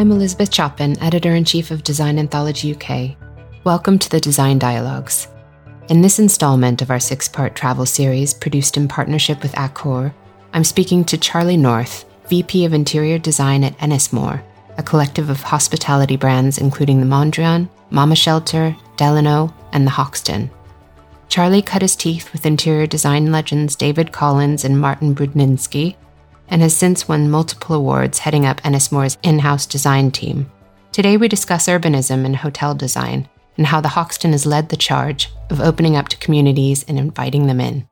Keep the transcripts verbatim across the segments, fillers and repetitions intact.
I'm Elizabeth Chopin, Editor-in-Chief of Design Anthology U K. Welcome to the Design Dialogues. In this installment of our six-part travel series, produced in partnership with Accor, I'm speaking to Charlie North, V P of Interior Design at Ennismore, a collective of hospitality brands including the Mondrian, Mama Shelter, Delano, and the Hoxton. Charlie cut his teeth with interior design legends David Collins and Martin Brudnizki, and has since won multiple awards heading up Ennismore's in-house design team. Today we discuss urbanism and hotel design, and how the Hoxton has led the charge of opening up to communities and inviting them in.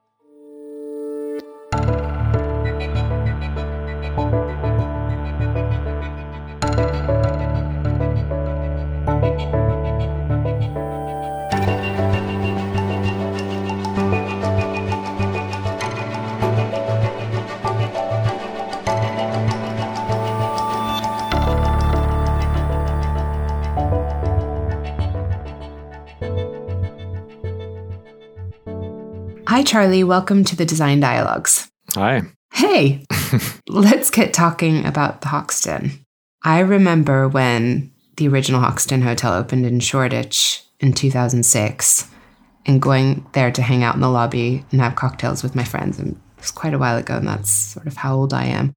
Hi, Charlie. Welcome to the Design Dialogues. Hi. Hey, let's get talking about the Hoxton. I remember when the original Hoxton Hotel opened in Shoreditch in two thousand six and going there to hang out in the lobby and have cocktails with my friends. And it was quite a while ago, and that's sort of how old I am.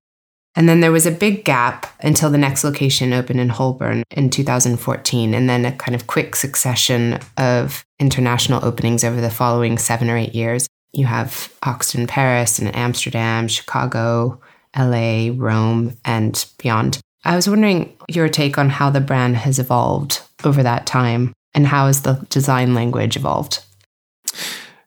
And then there was a big gap until the next location opened in Holborn in two thousand fourteen, and then a kind of quick succession of international openings over the following seven or eight years. You have Hoxton, Paris, and Amsterdam, Chicago, L A, Rome, and beyond. I was wondering your take on how the brand has evolved over that time, and how has the design language evolved?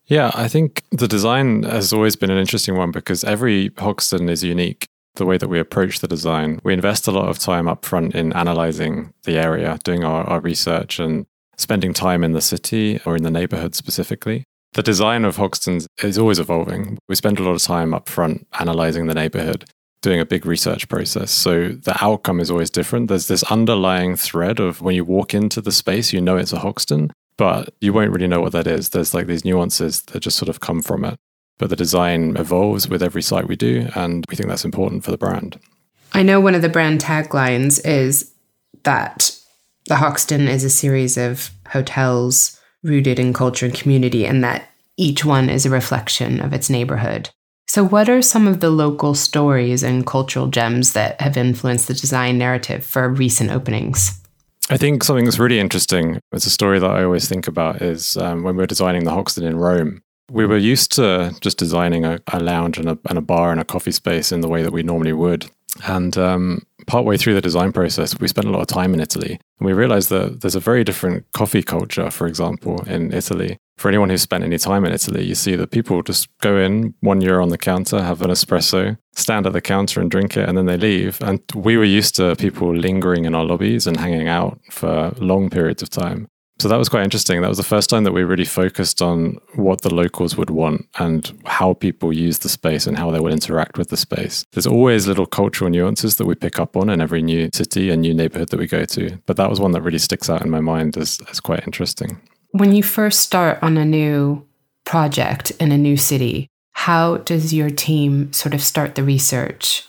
Yeah, I think the design has always been an interesting one because every Hoxton is unique. The way that we approach the design, we invest a lot of time up front in analyzing the area, doing our, our research and spending time in the city or in the neighborhood specifically. The design of Hoxton's is always evolving. We spend a lot of time up front analyzing the neighborhood, doing a big research process. So the outcome is always different. There's this underlying thread of when you walk into the space, you know it's a Hoxton, but you won't really know what that is. There's like these nuances that just sort of come from it. But the design evolves with every site we do, and we think that's important for the brand. I know one of the brand taglines is that the Hoxton is a series of hotels rooted in culture and community, and that each one is a reflection of its neighborhood. So what are some of the local stories and cultural gems that have influenced the design narrative for recent openings? I think something that's really interesting, it's a story that I always think about, is um, when we were designing the Hoxton in Rome. We were used to just designing a, a lounge and a, and a bar and a coffee space in the way that we normally would. And um, partway through the design process, we spent a lot of time in Italy. And we realized that there's a very different coffee culture, for example, in Italy. For anyone who's spent any time in Italy, you see that people just go in, one euro on the counter, have an espresso, stand at the counter and drink it, and then they leave. And we were used to people lingering in our lobbies and hanging out for long periods of time. So that was quite interesting. That was the first time that we really focused on what the locals would want and how people use the space and how they would interact with the space. There's always little cultural nuances that we pick up on in every new city and new neighborhood that we go to. But that was one that really sticks out in my mind as, as quite interesting. When you first start on a new project in a new city, how does your team sort of start the research?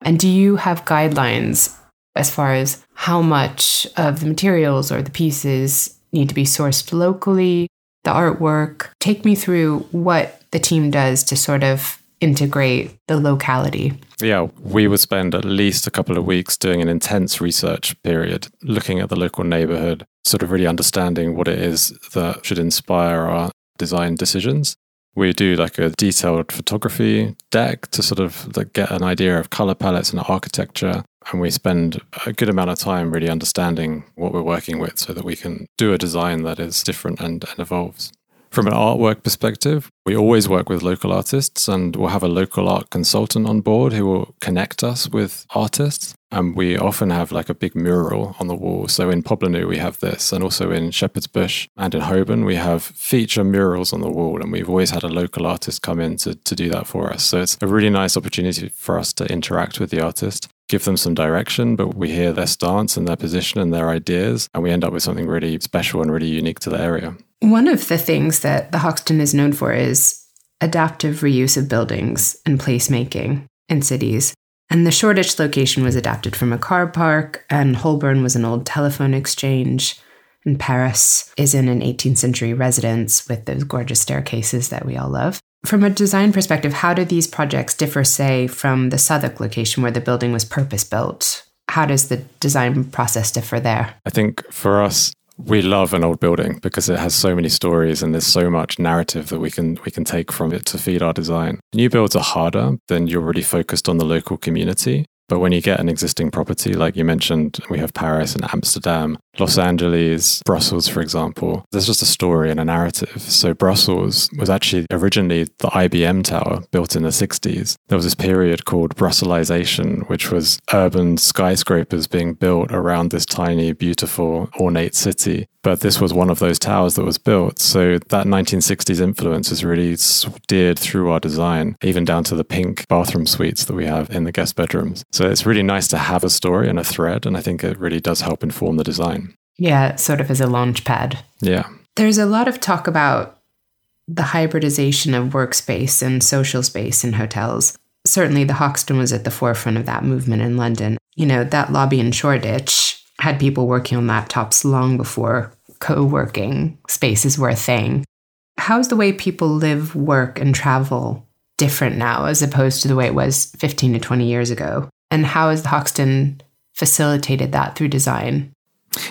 And do you have guidelines as far as how much of the materials or the pieces need to be sourced locally, the artwork? Take me through what the team does to sort of integrate the locality. Yeah, we would spend at least a couple of weeks doing an intense research period, looking at the local neighborhood, sort of really understanding what it is that should inspire our design decisions. We do like a detailed photography deck to sort of like get an idea of color palettes and architecture. And we spend a good amount of time really understanding what we're working with so that we can do a design that is different and, and evolves. From an artwork perspective, we always work with local artists, and we'll have a local art consultant on board who will connect us with artists. And we often have like a big mural on the wall. So in Poblenou, we have this, and also in Shepherd's Bush and in Holborn, we have feature murals on the wall. And we've always had a local artist come in to, to do that for us. So it's a really nice opportunity for us to interact with the artist, give them some direction, but we hear their stance and their position and their ideas, and we end up with something really special and really unique to the area. One of the things that the Hoxton is known for is adaptive reuse of buildings and placemaking in cities. And the Shoreditch location was adapted from a car park, and Holborn was an old telephone exchange, and Paris is in an eighteenth century residence with those gorgeous staircases that we all love. From a design perspective, how do these projects differ, say, from the Southwark location where the building was purpose-built? How does the design process differ there? I think for us, we love an old building because it has so many stories and there's so much narrative that we can we can take from it to feed our design. New builds are harder, then you're really focused on the local community. But when you get an existing property, like you mentioned, we have Paris and Amsterdam, Los Angeles, Brussels, for example, there's just a story and a narrative. So Brussels was actually originally the I B M tower built in the sixties. There was this period called Brusselization, which was urban skyscrapers being built around this tiny, beautiful, ornate city. But this was one of those towers that was built. So that nineteen sixties influence is really steered through our design, even down to the pink bathroom suites that we have in the guest bedrooms. So it's really nice to have a story and a thread. And I think it really does help inform the design. Yeah, sort of as a launch pad. Yeah. There's a lot of talk about the hybridization of workspace and social space in hotels. Certainly the Hoxton was at the forefront of that movement in London. You know, that lobby in Shoreditch had people working on laptops long before co-working spaces were a thing. How's the way people live, work, and travel different now as opposed to the way it was fifteen to twenty years ago? And how has the Hoxton facilitated that through design?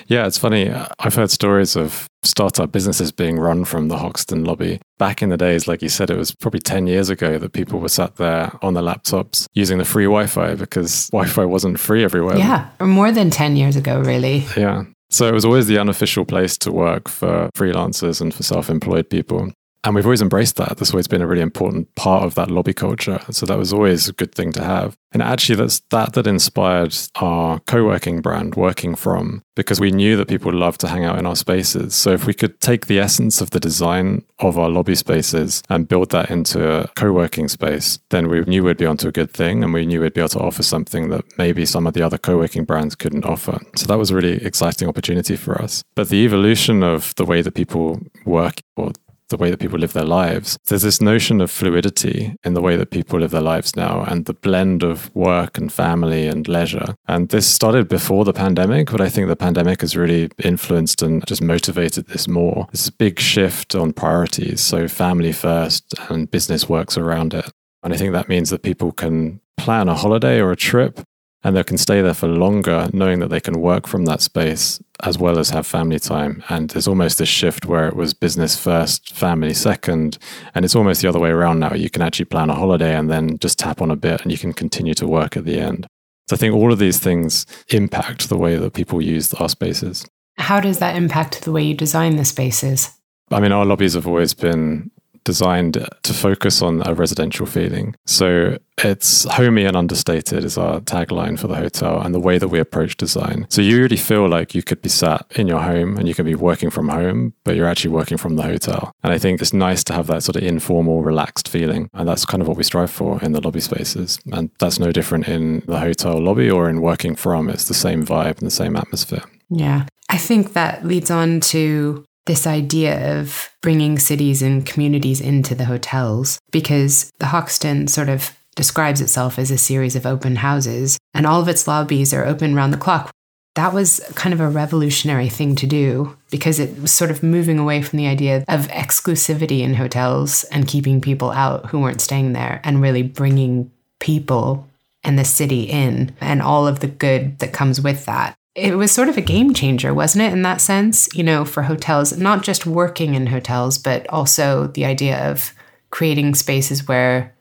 Yeah, it's funny. I've heard stories of startup businesses being run from the Hoxton lobby. Back in the days, like you said, it was probably ten years ago that people were sat there on their laptops using the free Wi-Fi because Wi-Fi wasn't free everywhere. Yeah, or more than ten years ago, really. Yeah. So it was always the unofficial place to work for freelancers and for self-employed people. And we've always embraced that. That's always been a really important part of that lobby culture. So that was always a good thing to have. And actually, that's that that inspired our co-working brand, Working From, because we knew that people love to hang out in our spaces. So if we could take the essence of the design of our lobby spaces and build that into a co-working space, then we knew we'd be onto a good thing. And we knew we'd be able to offer something that maybe some of the other co-working brands couldn't offer. So that was a really exciting opportunity for us. But the evolution of the way that people work, or the way that people live their lives. There's this notion of fluidity in the way that people live their lives now and the blend of work and family and leisure. And this started before the pandemic, but I think the pandemic has really influenced and just motivated this more. It's a big shift on priorities. So family first and business works around it. And I think that means that people can plan a holiday or a trip and they can stay there for longer knowing that they can work from that space as well as have family time. And there's almost this shift where it was business first, family second, and it's almost the other way around now. You can actually plan a holiday and then just tap on a bit and you can continue to work at the end. So I think all of these things impact the way that people use our spaces. How does that impact the way you design the spaces? I mean, our lobbies have always been designed to focus on a residential feeling. So it's homey and understated is our tagline for the hotel and the way that we approach design. So you really feel like you could be sat in your home and you can be working from home, but you're actually working from the hotel. And I think it's nice to have that sort of informal, relaxed feeling. And that's kind of what we strive for in the lobby spaces. And that's no different in the hotel lobby or in Working From. It's the same vibe and the same atmosphere. Yeah. I think that leads on to this idea of bringing cities and communities into the hotels, because the Hoxton sort of describes itself as a series of open houses and all of its lobbies are open round the clock. That was kind of a revolutionary thing to do because it was sort of moving away from the idea of exclusivity in hotels and keeping people out who weren't staying there and really bringing people and the city in and all of the good that comes with that. It was sort of a game changer, wasn't it, in that sense, you know, for hotels, not just working in hotels, but also the idea of creating spaces where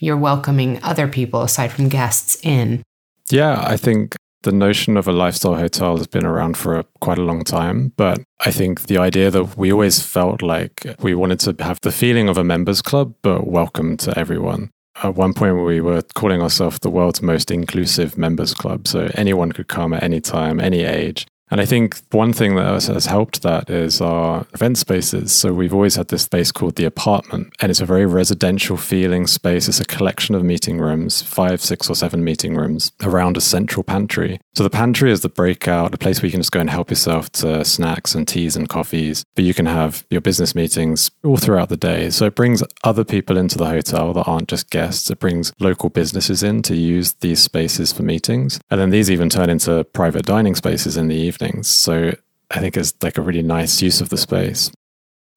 you're welcoming other people aside from guests in. Yeah, I think the notion of a lifestyle hotel has been around for a, quite a long time, but I think the idea that we always felt like we wanted to have the feeling of a members club, but welcome to everyone. At one point, we were calling ourselves the world's most inclusive members club. So anyone could come at any time, any age. And I think one thing that has helped that is our event spaces. So we've always had this space called The Apartment, and it's a very residential feeling space. It's a collection of meeting rooms, five, six or seven meeting rooms around a central pantry. So the pantry is the breakout, a place where you can just go and help yourself to snacks and teas and coffees, but you can have your business meetings all throughout the day. So it brings other people into the hotel that aren't just guests. It brings local businesses in to use these spaces for meetings. And then these even turn into private dining spaces in the evening. So I think it's like a really nice use of the space.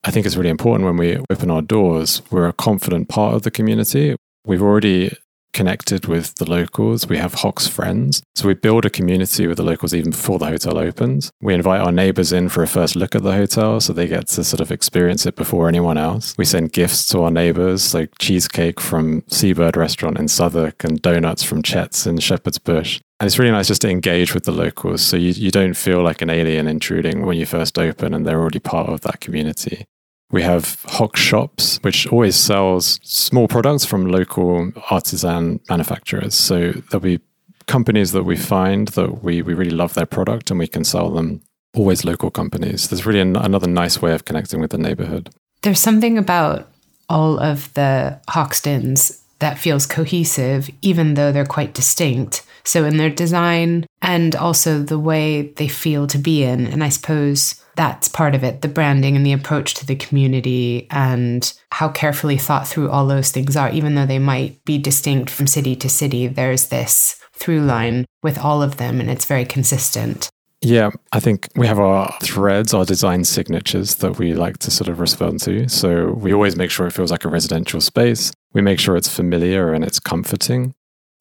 I think it's really important when we open our doors, we're a confident part of the community. We've already connected with the locals. We have Hox Friends. So we build a community with the locals even before the hotel opens. We invite our neighbours in for a first look at the hotel so they get to sort of experience it before anyone else. We send gifts to our neighbours, like cheesecake from Seabird Restaurant in Southwark and donuts from Chet's in Shepherd's Bush. And it's really nice just to engage with the locals so you, you don't feel like an alien intruding when you first open and they're already part of that community. We have Hox Shops, which always sells small products from local artisan manufacturers. So there'll be companies that we find that we, we really love their product and we can sell them. Always local companies. There's really an, another nice way of connecting with the neighborhood. There's something about all of the Hoxtons that feels cohesive, even though they're quite distinct. So in their design and also the way they feel to be in. And I suppose that's part of it, the branding and the approach to the community and how carefully thought through all those things are, even though they might be distinct from city to city. There's this through line with all of them, and it's very consistent. Yeah, I think we have our threads, our design signatures that we like to sort of respond to. So we always make sure it feels like a residential space. We make sure it's familiar and it's comforting.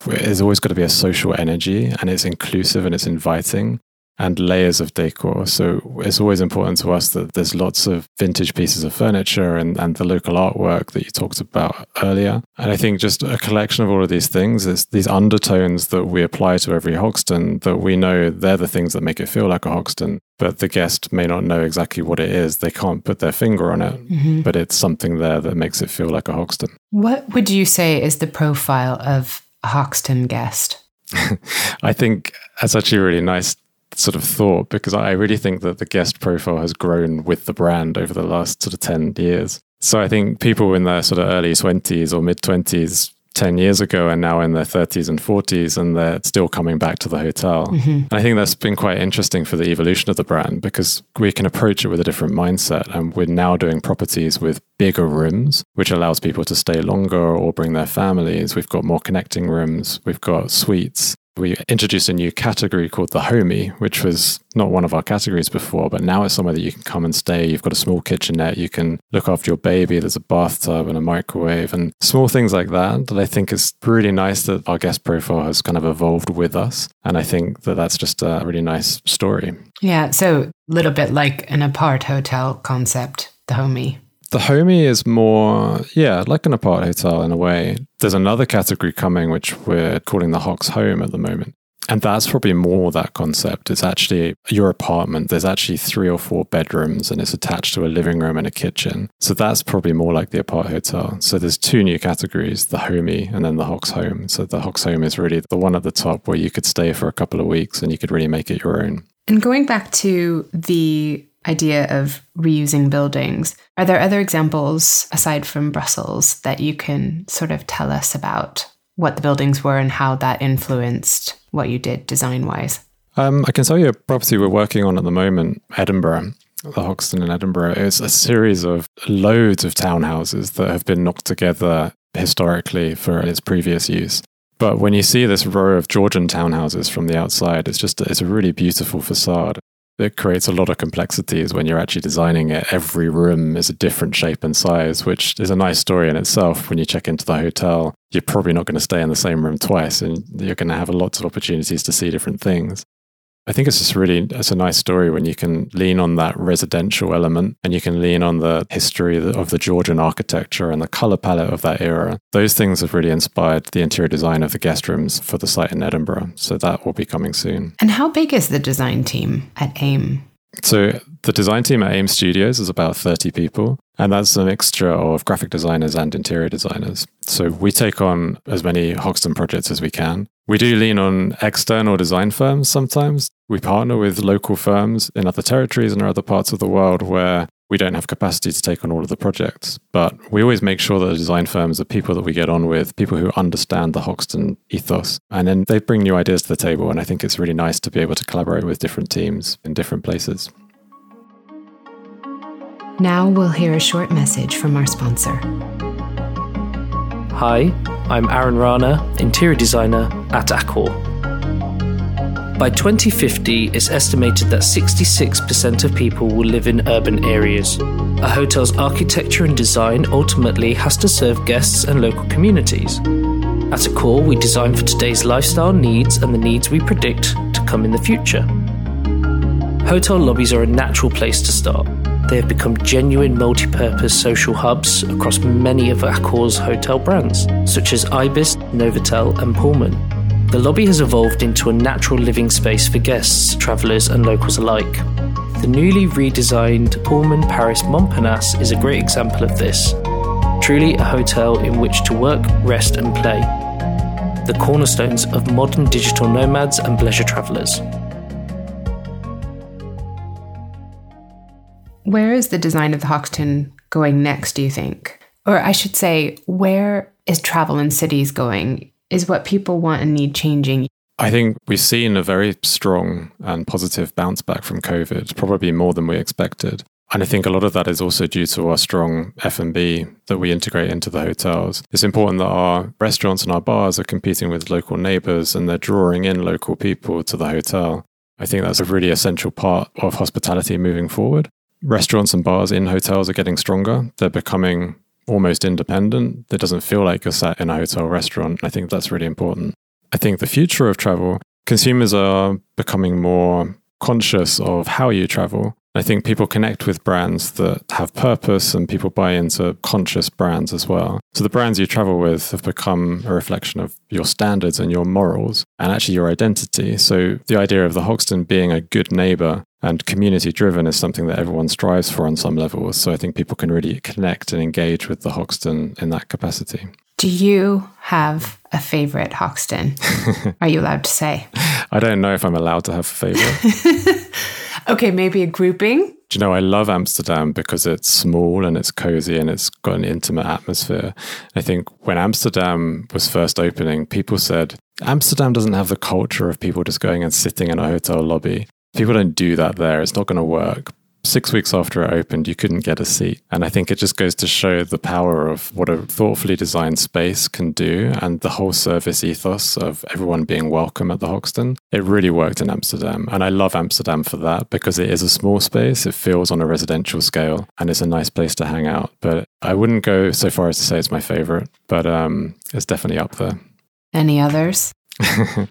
There's always got to be a social energy, and it's inclusive and it's inviting. And layers of decor. So it's always important to us that there's lots of vintage pieces of furniture and, and the local artwork that you talked about earlier. And I think just a collection of all of these things, it's these undertones that we apply to every Hoxton that we know they're the things that make it feel like a Hoxton, but the guest may not know exactly what it is. They can't put their finger on it, mm-hmm. but it's something there that makes it feel like a Hoxton. What would you say is the profile of a Hoxton guest? I think that's actually really nice sort of thought, because I really think that the guest profile has grown with the brand over the last sort of ten years. So I think people in their sort of early twenties or mid twenties ten years ago are now in their thirties and forties, and they're still coming back to the hotel. Mm-hmm. And I think that's been quite interesting for the evolution of the brand, because we can approach it with a different mindset, and we're now doing properties with bigger rooms, which allows people to stay longer or bring their families. We've got more connecting rooms, we've got suites. We introduced a new category called the Homey, which was not one of our categories before, but now it's somewhere that you can come and stay. You've got a small kitchenette, you can look after your baby, there's a bathtub and a microwave and small things like that, that I think is really nice that our guest profile has kind of evolved with us. And I think that that's just a really nice story. Yeah, so a little bit like an apart hotel concept, the Homey. The Homey is more, yeah, like an apart hotel in a way. There's another category coming, which we're calling the Hox Home at the moment. And that's probably more that concept. It's actually your apartment. There's actually three or four bedrooms, and it's attached to a living room and a kitchen. So that's probably more like the apart hotel. So there's two new categories, the Homey and then the Hox Home. So the Hox Home is really the one at the top where you could stay for a couple of weeks and you could really make it your own. And going back to the idea of reusing buildings, are there other examples aside from Brussels that you can sort of tell us about what the buildings were and how that influenced what you did design-wise? Um, I can tell you a property we're working on at the moment, Edinburgh, the Hoxton in Edinburgh. It's a series of loads of townhouses that have been knocked together historically for its previous use. But when you see this row of Georgian townhouses from the outside, it's just it's a really beautiful facade. It creates a lot of complexities when you're actually designing it. Every room is a different shape and size, which is a nice story in itself. When you check into the hotel, you're probably not going to stay in the same room twice, and you're going to have lots of opportunities to see different things. I think it's just really, it's a nice story when you can lean on that residential element and you can lean on the history of the Georgian architecture and the colour palette of that era. Those things have really inspired the interior design of the guest rooms for the site in Edinburgh. So that will be coming soon. And how big is the design team at AIM? So the design team at AIM Studios is about thirty people, and that's a mixture of graphic designers and interior designers. So we take on as many Hoxton projects as we can. We do lean on external design firms sometimes. We partner with local firms in other territories and other parts of the world where we don't have capacity to take on all of the projects. But we always make sure that the design firms are people that we get on with, people who understand the Hoxton ethos. And then they bring new ideas to the table. And I think it's really nice to be able to collaborate with different teams in different places. Now we'll hear a short message from our sponsor. Hi, I'm Aaron Rana, interior designer at Accor. By twenty fifty, it's estimated that sixty-six percent of people will live in urban areas. A hotel's architecture and design ultimately has to serve guests and local communities. At Accor, we design for today's lifestyle needs and the needs we predict to come in the future. Hotel lobbies are a natural place to start. They have become genuine multi-purpose social hubs across many of Accor's hotel brands, such as Ibis, Novotel and Pullman. The lobby has evolved into a natural living space for guests, travellers and locals alike. The newly redesigned Pullman Paris Montparnasse is a great example of this. Truly a hotel in which to work, rest and play. The cornerstones of modern digital nomads and pleasure travellers. Where is the design of the Hoxton going next, do you think? Or I should say, where is travel in cities going? Is what people want and need changing? I think we've seen a very strong and positive bounce back from COVID, probably more than we expected. And I think a lot of that is also due to our strong F and B that we integrate into the hotels. It's important that our restaurants and our bars are competing with local neighbours and they're drawing in local people to the hotel. I think that's a really essential part of hospitality moving forward. Restaurants and bars in hotels are getting stronger. They're becoming almost independent. It doesn't feel like you're sat in a hotel restaurant. I think that's really important. I think the future of travel, consumers are becoming more conscious of how you travel. I think people connect with brands that have purpose and people buy into conscious brands as well. So the brands you travel with have become a reflection of your standards and your morals and actually your identity. So the idea of the Hoxton being a good neighbour and community-driven is something that everyone strives for on some levels. So I think people can really connect and engage with the Hoxton in that capacity. Do you have a favourite Hoxton? Are you allowed to say? I don't know if I'm allowed to have a favourite. Okay, maybe a grouping. Do you know, I love Amsterdam because it's small and it's cozy and it's got an intimate atmosphere. I think when Amsterdam was first opening, people said, Amsterdam doesn't have the culture of people just going and sitting in a hotel lobby. People don't do that there. It's not going to work. Six weeks after it opened, you couldn't get a seat. And I think it just goes to show the power of what a thoughtfully designed space can do and the whole service ethos of everyone being welcome at the Hoxton. It really worked in Amsterdam. And I love Amsterdam for that because it is a small space. It feels on a residential scale and it's a nice place to hang out. But I wouldn't go so far as to say it's my favorite, but um, it's definitely up there. Any others?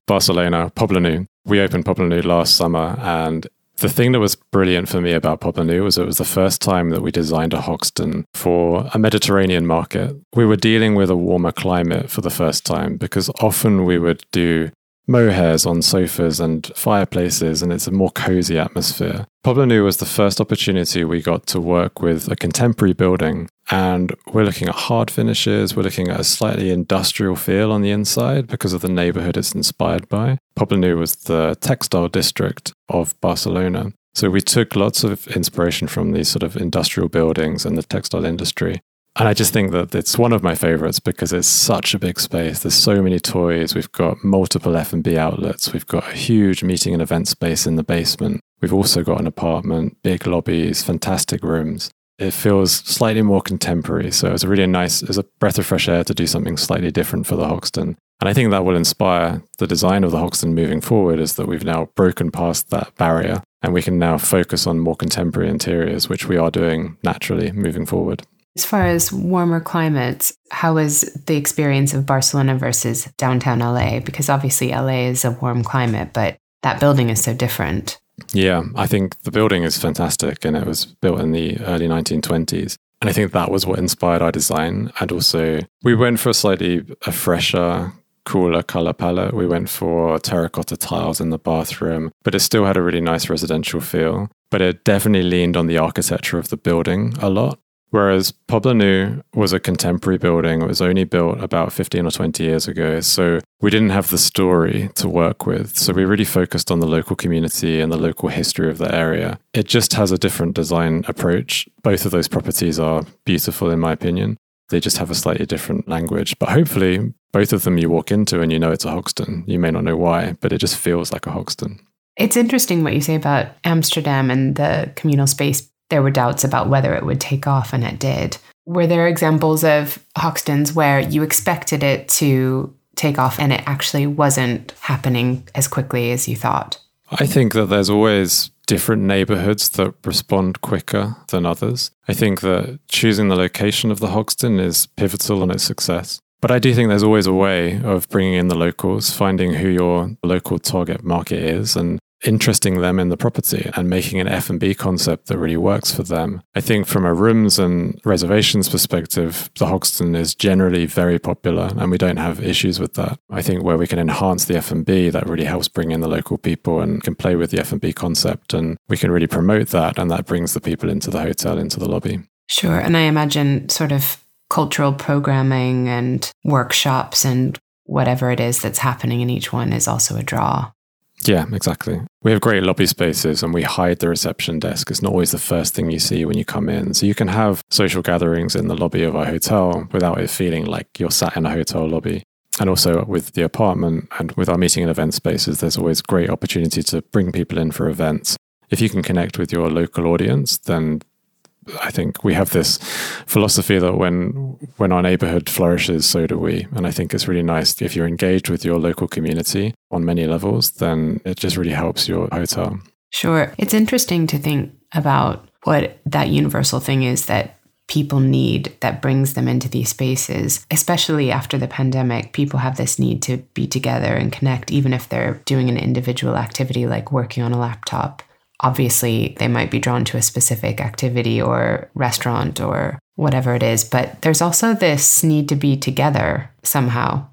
Barcelona, Poblenou. We opened Poblenou last summer, and the thing that was brilliant for me about Poblenou was it was the first time that we designed a Hoxton for a Mediterranean market. We were dealing with a warmer climate for the first time because often we would do mohairs on sofas and fireplaces, and it's a more cozy atmosphere. Poblenou was the first opportunity we got to work with a contemporary building, and we're looking at hard finishes, we're looking at a slightly industrial feel on the inside because of the neighbourhood it's inspired by. Poblenou was the textile district of Barcelona. So we took lots of inspiration from these sort of industrial buildings and the textile industry. And I just think that it's one of my favourites because it's such a big space. There's so many toys. We've got multiple F and B outlets. We've got a huge meeting and event space in the basement. We've also got an apartment, big lobbies, fantastic rooms. It feels slightly more contemporary. So it's a really nice, it's a breath of fresh air to do something slightly different for the Hoxton. And I think that will inspire the design of the Hoxton moving forward, is that we've now broken past that barrier and we can now focus on more contemporary interiors, which we are doing naturally moving forward. As far as warmer climates, how is the experience of Barcelona versus downtown L A? Because obviously L A is a warm climate, but that building is so different. Yeah, I think the building is fantastic and it was built in the early nineteen twenties. And I think that was what inspired our design. And also we went for a slightly a fresher, cooler color palette. We went for terracotta tiles in the bathroom, but it still had a really nice residential feel. But it definitely leaned on the architecture of the building a lot. Whereas Poblenou was a contemporary building. It was only built about fifteen or twenty years ago. So we didn't have the story to work with. So we really focused on the local community and the local history of the area. It just has a different design approach. Both of those properties are beautiful, in my opinion. They just have a slightly different language. But hopefully, both of them you walk into and you know it's a Hoxton. You may not know why, but it just feels like a Hoxton. It's interesting what you say about Amsterdam and the communal space. There were doubts about whether it would take off, and it did. Were there examples of Hoxtons where you expected it to take off and it actually wasn't happening as quickly as you thought? I think that there's always different neighborhoods that respond quicker than others. I think that choosing the location of the Hoxton is pivotal in its success. But I do think there's always a way of bringing in the locals, finding who your local target market is, and interesting them in the property and making an F and B concept that really works for them. I think from a rooms and reservations perspective, the Hoxton is generally very popular and we don't have issues with that. I think where we can enhance the F and B, that really helps bring in the local people and can play with the F and B concept, and we can really promote that, and that brings the people into the hotel, into the lobby. Sure. And I imagine sort of cultural programming and workshops and whatever it is that's happening in each one is also a draw. Yeah, exactly. We have great lobby spaces and we hide the reception desk. It's not always the first thing you see when you come in. So you can have social gatherings in the lobby of our hotel without it feeling like you're sat in a hotel lobby. And also with the apartment and with our meeting and event spaces, there's always great opportunity to bring people in for events. If you can connect with your local audience, then I think we have this philosophy that when when our neighborhood flourishes, so do we. And I think it's really nice if you're engaged with your local community on many levels, then it just really helps your hotel. Sure. It's interesting to think about what that universal thing is that people need that brings them into these spaces. Especially after the pandemic, people have this need to be together and connect, even if they're doing an individual activity like working on a laptop. Obviously, they might be drawn to a specific activity or restaurant or whatever it is, but there's also this need to be together somehow.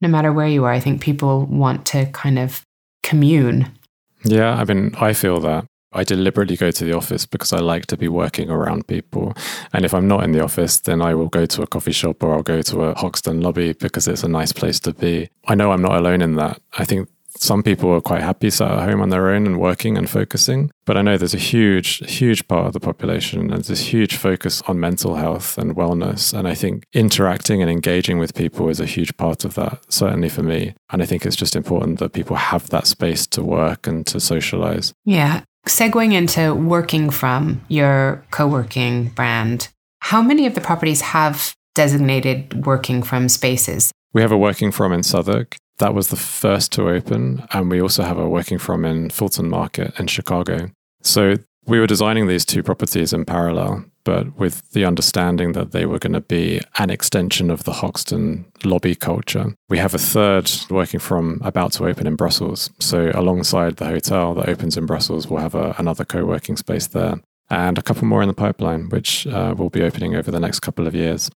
No matter where you are, I think people want to kind of commune. Yeah, I mean, I feel that. I deliberately go to the office because I like to be working around people. And if I'm not in the office, then I will go to a coffee shop or I'll go to a Hoxton lobby because it's a nice place to be. I know I'm not alone in that. I think some people are quite happy sat at home on their own and working and focusing. But I know there's a huge, huge part of the population and this huge focus on mental health and wellness. And I think interacting and engaging with people is a huge part of that, certainly for me. And I think it's just important that people have that space to work and to socialize. Yeah. Segueing into Working From, your co-working brand, how many of the properties have designated Working From spaces? We have a Working From in Southwark. That was the first to open, and we also have a Working From in Fulton Market in Chicago. So we were designing these two properties in parallel, but with the understanding that they were going to be an extension of the Hoxton lobby culture. We have a third Working From about to open in Brussels. So alongside the hotel that opens in Brussels, we'll have a, another co-working space there, and a couple more in the pipeline, which uh, will be opening over the next couple of years.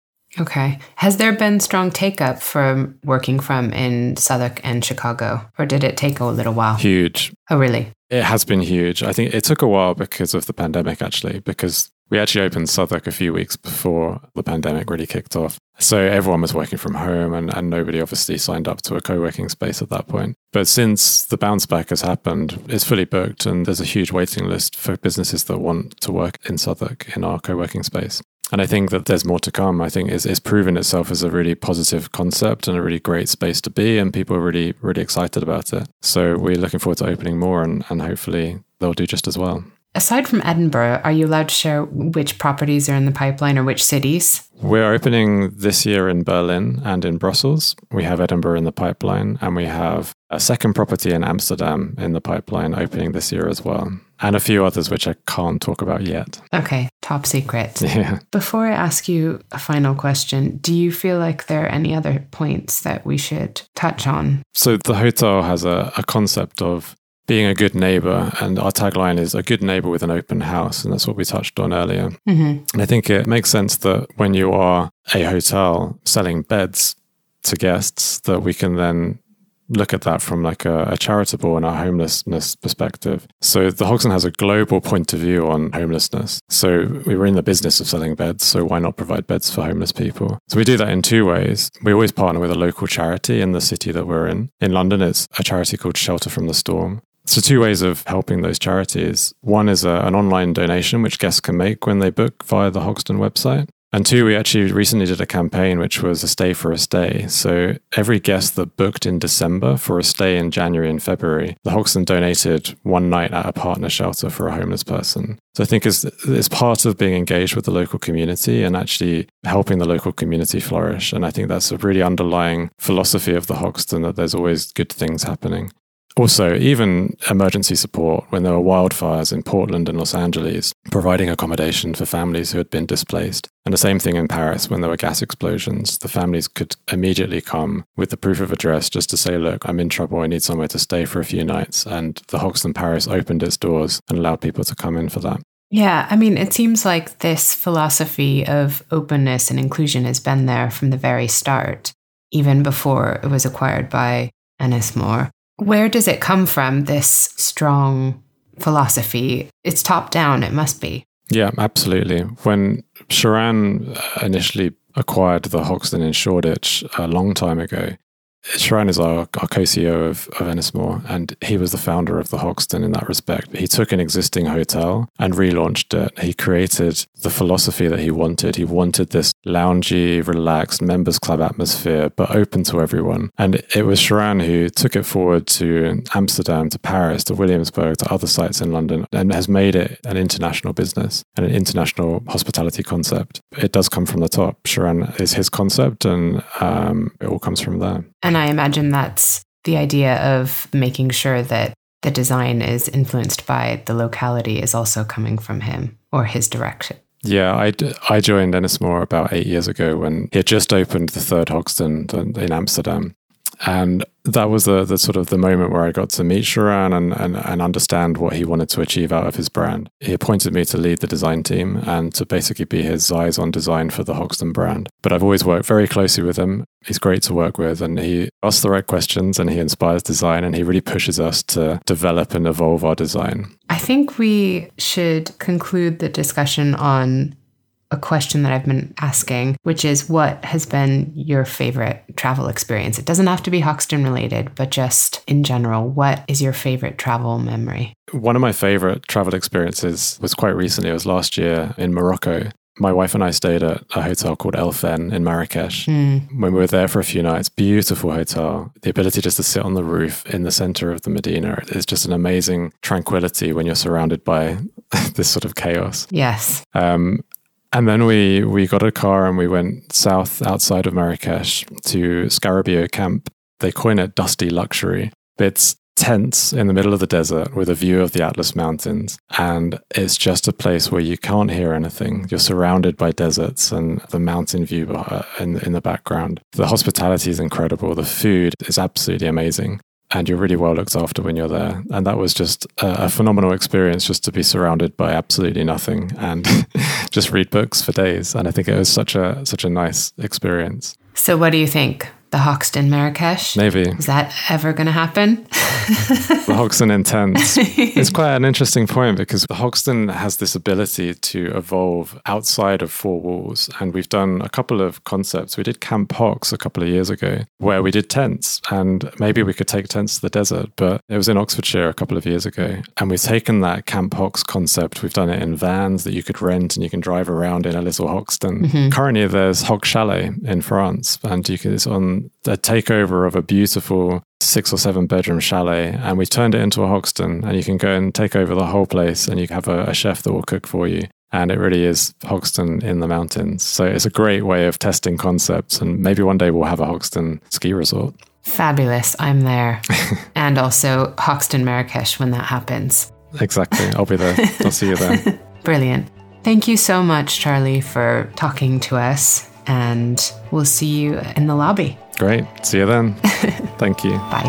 Okay. Has there been strong take-up from Working From in Southwark and Chicago, or did it take a little while? Huge. Oh, really? It has been huge. I think it took a while because of the pandemic, actually, because we actually opened Southwark a few weeks before the pandemic really kicked off. So everyone was working from home and, and nobody obviously signed up to a co-working space at that point. But since the bounce back has happened, it's fully booked and there's a huge waiting list for businesses that want to work in Southwark in our co-working space. And I think that there's more to come. I think it's, it's proven itself as a really positive concept and a really great space to be, and people are really, really excited about it. So we're looking forward to opening more, and, and hopefully they'll do just as well. Aside from Edinburgh, are you allowed to share which properties are in the pipeline or which cities? We're opening this year in Berlin and in Brussels. We have Edinburgh in the pipeline, and we have a second property in Amsterdam in the pipeline opening this year as well. And a few others which I can't talk about yet. Okay, top secret. Yeah. Before I ask you a final question, do you feel like there are any other points that we should touch on? So the hotel has a, a concept of being a good neighbor, and our tagline is a good neighbor with an open house, and that's what we touched on earlier. Mm-hmm. And I think it makes sense that when you are a hotel selling beds to guests, that we can then look at that from like a, a charitable and a homelessness perspective. So the Hoxton has a global point of view on homelessness. So we were in the business of selling beds, so why not provide beds for homeless people? So we do that in two ways. We always partner with a local charity in the city that we're in. In London, it's a charity called Shelter from the Storm. So two ways of helping those charities. One is a, an online donation, which guests can make when they book via the Hoxton website. And two, we actually recently did a campaign which was a stay for a stay. So every guest that booked in December for a stay in January and February, the Hoxton donated one night at a partner shelter for a homeless person. So I think it's, it's part of being engaged with the local community and actually helping the local community flourish. And I think that's a really underlying philosophy of the Hoxton, that there's always good things happening. Also, even emergency support when there were wildfires in Portland and Los Angeles, providing accommodation for families who had been displaced. And the same thing in Paris when there were gas explosions. The families could immediately come with the proof of address just to say, look, I'm in trouble, I need somewhere to stay for a few nights. And the Hoxton Paris opened its doors and allowed people to come in for that. Yeah, I mean, it seems like this philosophy of openness and inclusion has been there from the very start, even before it was acquired by Ennismore. Where does it come from, this strong philosophy? It's top down, it must be. Yeah, absolutely. When Sharan initially acquired the Hoxton in Shoreditch a long time ago, Sharan is our, our co-C E O of, of Ennismore, and he was the founder of the Hoxton in that respect. He took an existing hotel and relaunched it. He created the philosophy that he wanted. He wanted this loungy, relaxed members club atmosphere, but open to everyone. And it was Sharan who took it forward to Amsterdam, to Paris, to Williamsburg, to other sites in London, and has made it an international business and an international hospitality concept. It does come from the top. Sharan is his concept, and um, it all comes from there. And I imagine that's the idea of making sure that the design is influenced by the locality is also coming from him or his direction. Yeah, I, I joined Ennismore about eight years ago when he had just opened the third Hoxton in Amsterdam. And that was the, the sort of the moment where I got to meet Sharan and, and, and understand what he wanted to achieve out of his brand. He appointed me to lead the design team and to basically be his eyes on design for the Hoxton brand. But I've always worked very closely with him. He's great to work with, and he asks the right questions, and he inspires design, and he really pushes us to develop and evolve our design. I think we should conclude the discussion on a question that I've been asking, which is what has been your favorite travel experience? It doesn't have to be Hoxton related, but just in general, what is your favorite travel memory? One of my favorite travel experiences was quite recently. It was last year in Morocco. My wife and I stayed at a hotel called El Fen in Marrakesh. Mm. When we were there for a few nights, beautiful hotel. The ability just to sit on the roof in the center of the Medina is just an amazing tranquility when you're surrounded by this sort of chaos. Yes. Um, And then we, we got a car and we went south outside of Marrakesh to Scarabeo Camp. They coin it dusty luxury. It's tents in the middle of the desert with a view of the Atlas Mountains. And it's just a place where you can't hear anything. You're surrounded by deserts and the mountain view in, in the background. The hospitality is incredible. The food is absolutely amazing. And you're really well looked after when you're there. And that was just a, a phenomenal experience, just to be surrounded by absolutely nothing and just read books for days. And I think it was such a such a nice experience. So what do you think? The Hoxton Marrakesh? Maybe. Is that ever going to happen? The Hoxton intense. It's quite an interesting point because the Hoxton has this ability to evolve outside of four walls. And we've done a couple of concepts. We did Camp Hox a couple of years ago where we did tents, and maybe we could take tents to the desert, but it was in Oxfordshire a couple of years ago. And we've taken that Camp Hox concept. We've done it in vans that you could rent and you can drive around in a little Hoxton. Mm-hmm. Currently there's Hox Chalet in France, and you can, it's on a takeover of a beautiful six or seven bedroom chalet, and we turned it into a Hoxton, and you can go and take over the whole place, and you have a, a chef that will cook for you, and it really is Hoxton in the mountains. So it's a great way of testing concepts, and maybe one day we'll have a Hoxton ski resort. Fabulous. I'm there. And also Hoxton Marrakesh when that happens. Exactly. I'll be there. I'll see you there. Brilliant. Thank you so much, Charlie, for talking to us, and we'll see you in the lobby. Great. See you then. Thank you. Bye.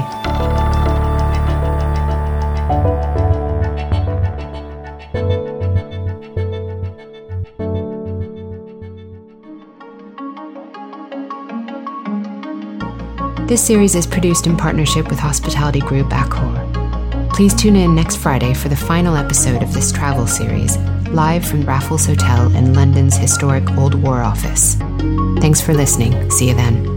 This series is produced in partnership with hospitality group Accor. Please tune in next Friday for the final episode of this travel series, live from Raffles Hotel in London's historic Old War Office. Thanks for listening. See you then.